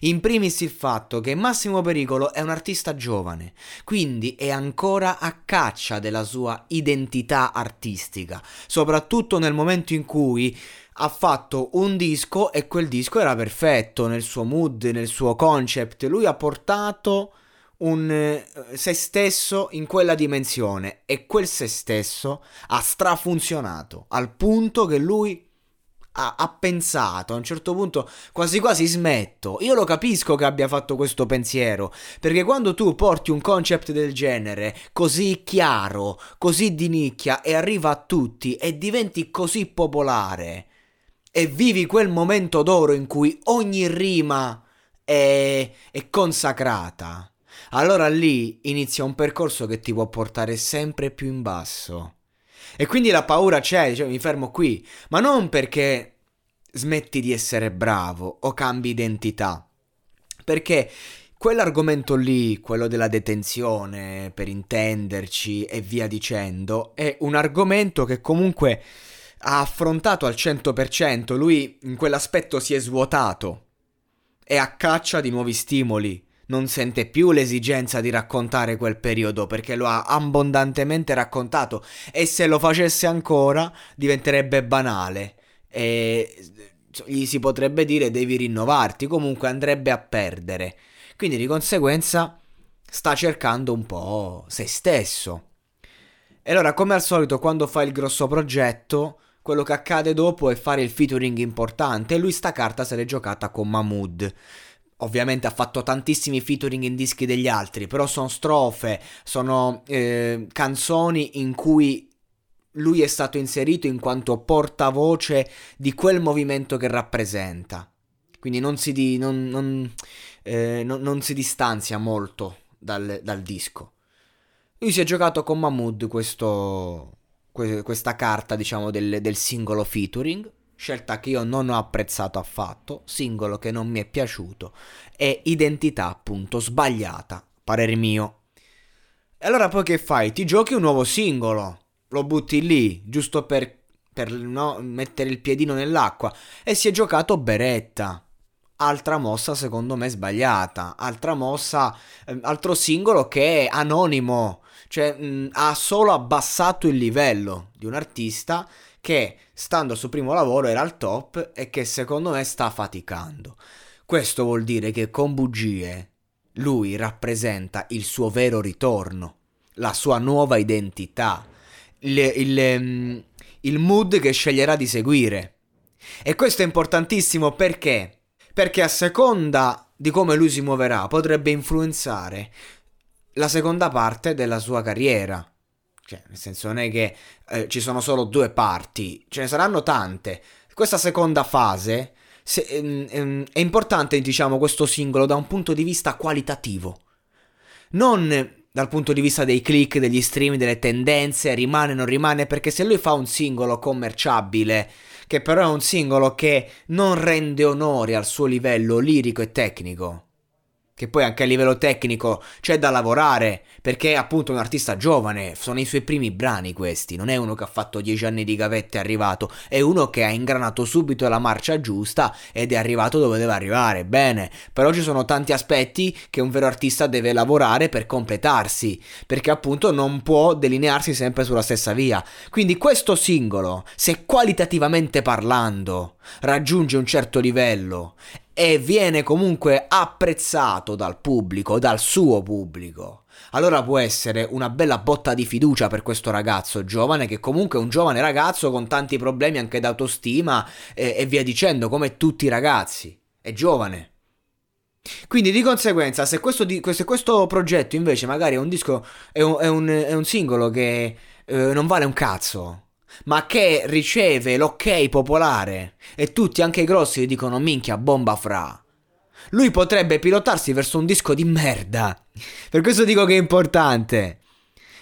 In primis il fatto che Massimo Pericolo è un artista giovane, quindi è ancora a caccia della sua identità artistica, soprattutto nel momento in cui ha fatto un disco e quel disco era perfetto nel suo mood, nel suo concept. Lui ha portato se stesso in quella dimensione e quel se stesso ha strafunzionato al punto che lui ha pensato a un certo punto quasi quasi smetto. Io lo capisco che abbia fatto questo pensiero, perché quando tu porti un concept del genere così chiaro, così di nicchia e arriva a tutti e diventi così popolare e vivi quel momento d'oro in cui ogni rima è consacrata, allora lì inizia un percorso che ti può portare sempre più in basso. E quindi la paura c'è, cioè mi fermo qui, ma non perché smetti di essere bravo o cambi identità, perché quell'argomento lì, quello della detenzione per intenderci e via dicendo, è un argomento che comunque ha affrontato al 100%, lui in quell'aspetto si è svuotato, è a caccia di nuovi stimoli. Non sente più l'esigenza di raccontare quel periodo perché lo ha abbondantemente raccontato e se lo facesse ancora diventerebbe banale e gli si potrebbe dire devi rinnovarti, comunque andrebbe a perdere, quindi di conseguenza sta cercando un po' se stesso. E allora, come al solito, quando fai il grosso progetto quello che accade dopo è fare il featuring importante e lui sta carta se l'è giocata con Mahmood. Ovviamente ha fatto tantissimi featuring in dischi degli altri, però sono strofe, sono canzoni in cui lui è stato inserito in quanto portavoce di quel movimento che rappresenta. Quindi non si distanzia molto dal disco. Lui si è giocato con Mahmood questa carta, diciamo, del singolo featuring. Scelta che io non ho apprezzato affatto, singolo che non mi è piaciuto, e identità appunto sbagliata, parere mio. E allora poi che fai? Ti giochi un nuovo singolo, lo butti lì, giusto per mettere il piedino nell'acqua, e si è giocato Beretta. Altra mossa secondo me sbagliata, altro singolo che è anonimo, cioè ha solo abbassato il livello di un artista che stando al suo primo lavoro era al top e che secondo me sta faticando. Questo vuol dire che con Bugie lui rappresenta il suo vero ritorno, la sua nuova identità, il mood che sceglierà di seguire. E questo è importantissimo perché a seconda di come lui si muoverà potrebbe influenzare la seconda parte della sua carriera. Cioè, nel senso non è che ci sono solo due parti, ce ne saranno tante. Questa seconda fase è importante, diciamo, questo singolo da un punto di vista qualitativo. Non dal punto di vista dei click, degli stream, delle tendenze, rimane, non rimane, perché se lui fa un singolo commerciabile, che però è un singolo che non rende onore al suo livello lirico e tecnico, che poi anche a livello tecnico c'è da lavorare, perché è appunto un artista giovane, sono i suoi primi brani questi, non è uno che ha fatto 10 anni di gavette e è arrivato, è uno che ha ingranato subito la marcia giusta ed è arrivato dove deve arrivare, bene, però ci sono tanti aspetti che un vero artista deve lavorare per completarsi, perché appunto non può delinearsi sempre sulla stessa via. Quindi questo singolo, se qualitativamente parlando raggiunge un certo livello e viene comunque apprezzato dal pubblico, dal suo pubblico, allora può essere una bella botta di fiducia per questo ragazzo giovane, che comunque è un giovane ragazzo con tanti problemi anche d'autostima e via dicendo, come tutti i ragazzi, è giovane. Quindi di conseguenza se questo progetto invece magari è un disco, è un singolo che non vale un cazzo, ma che riceve l'ok popolare e tutti, anche i grossi, dicono minchia bomba fra, lui potrebbe pilotarsi verso un disco di merda. Per questo dico che è importante.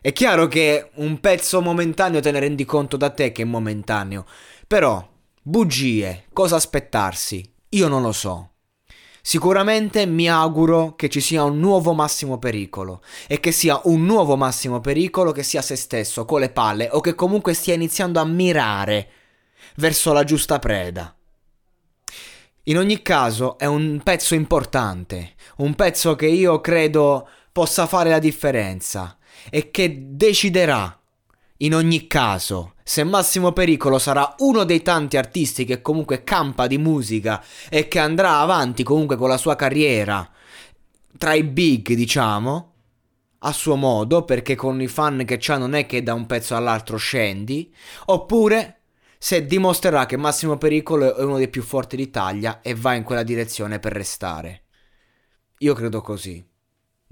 È chiaro che un pezzo momentaneo te ne rendi conto da te che è momentaneo, però bugie, cosa aspettarsi? Io non lo so. Sicuramente mi auguro che ci sia un nuovo Massimo Pericolo, e che sia un nuovo Massimo Pericolo che sia se stesso, con le palle, o che comunque stia iniziando a mirare verso la giusta preda. In ogni caso è un pezzo importante, un pezzo che io credo possa fare la differenza e che deciderà in ogni caso se Massimo Pericolo sarà uno dei tanti artisti che comunque campa di musica e che andrà avanti comunque con la sua carriera tra i big, diciamo, a suo modo, perché con i fan che c'ha non è che da un pezzo all'altro scendi, oppure se dimostrerà che Massimo Pericolo è uno dei più forti d'Italia e va in quella direzione per restare. Io credo così.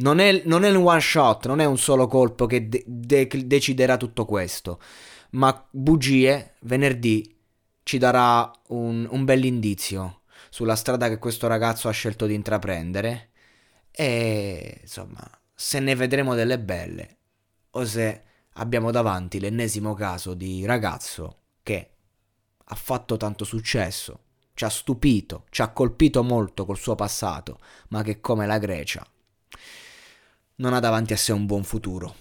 Non è un one shot, non è un solo colpo che deciderà tutto questo, ma bugie venerdì ci darà un bell'indizio sulla strada che questo ragazzo ha scelto di intraprendere, e insomma se ne vedremo delle belle o se abbiamo davanti l'ennesimo caso di ragazzo che ha fatto tanto successo, ci ha stupito, ci ha colpito molto col suo passato, ma che come la Grecia non ha davanti a sé un buon futuro.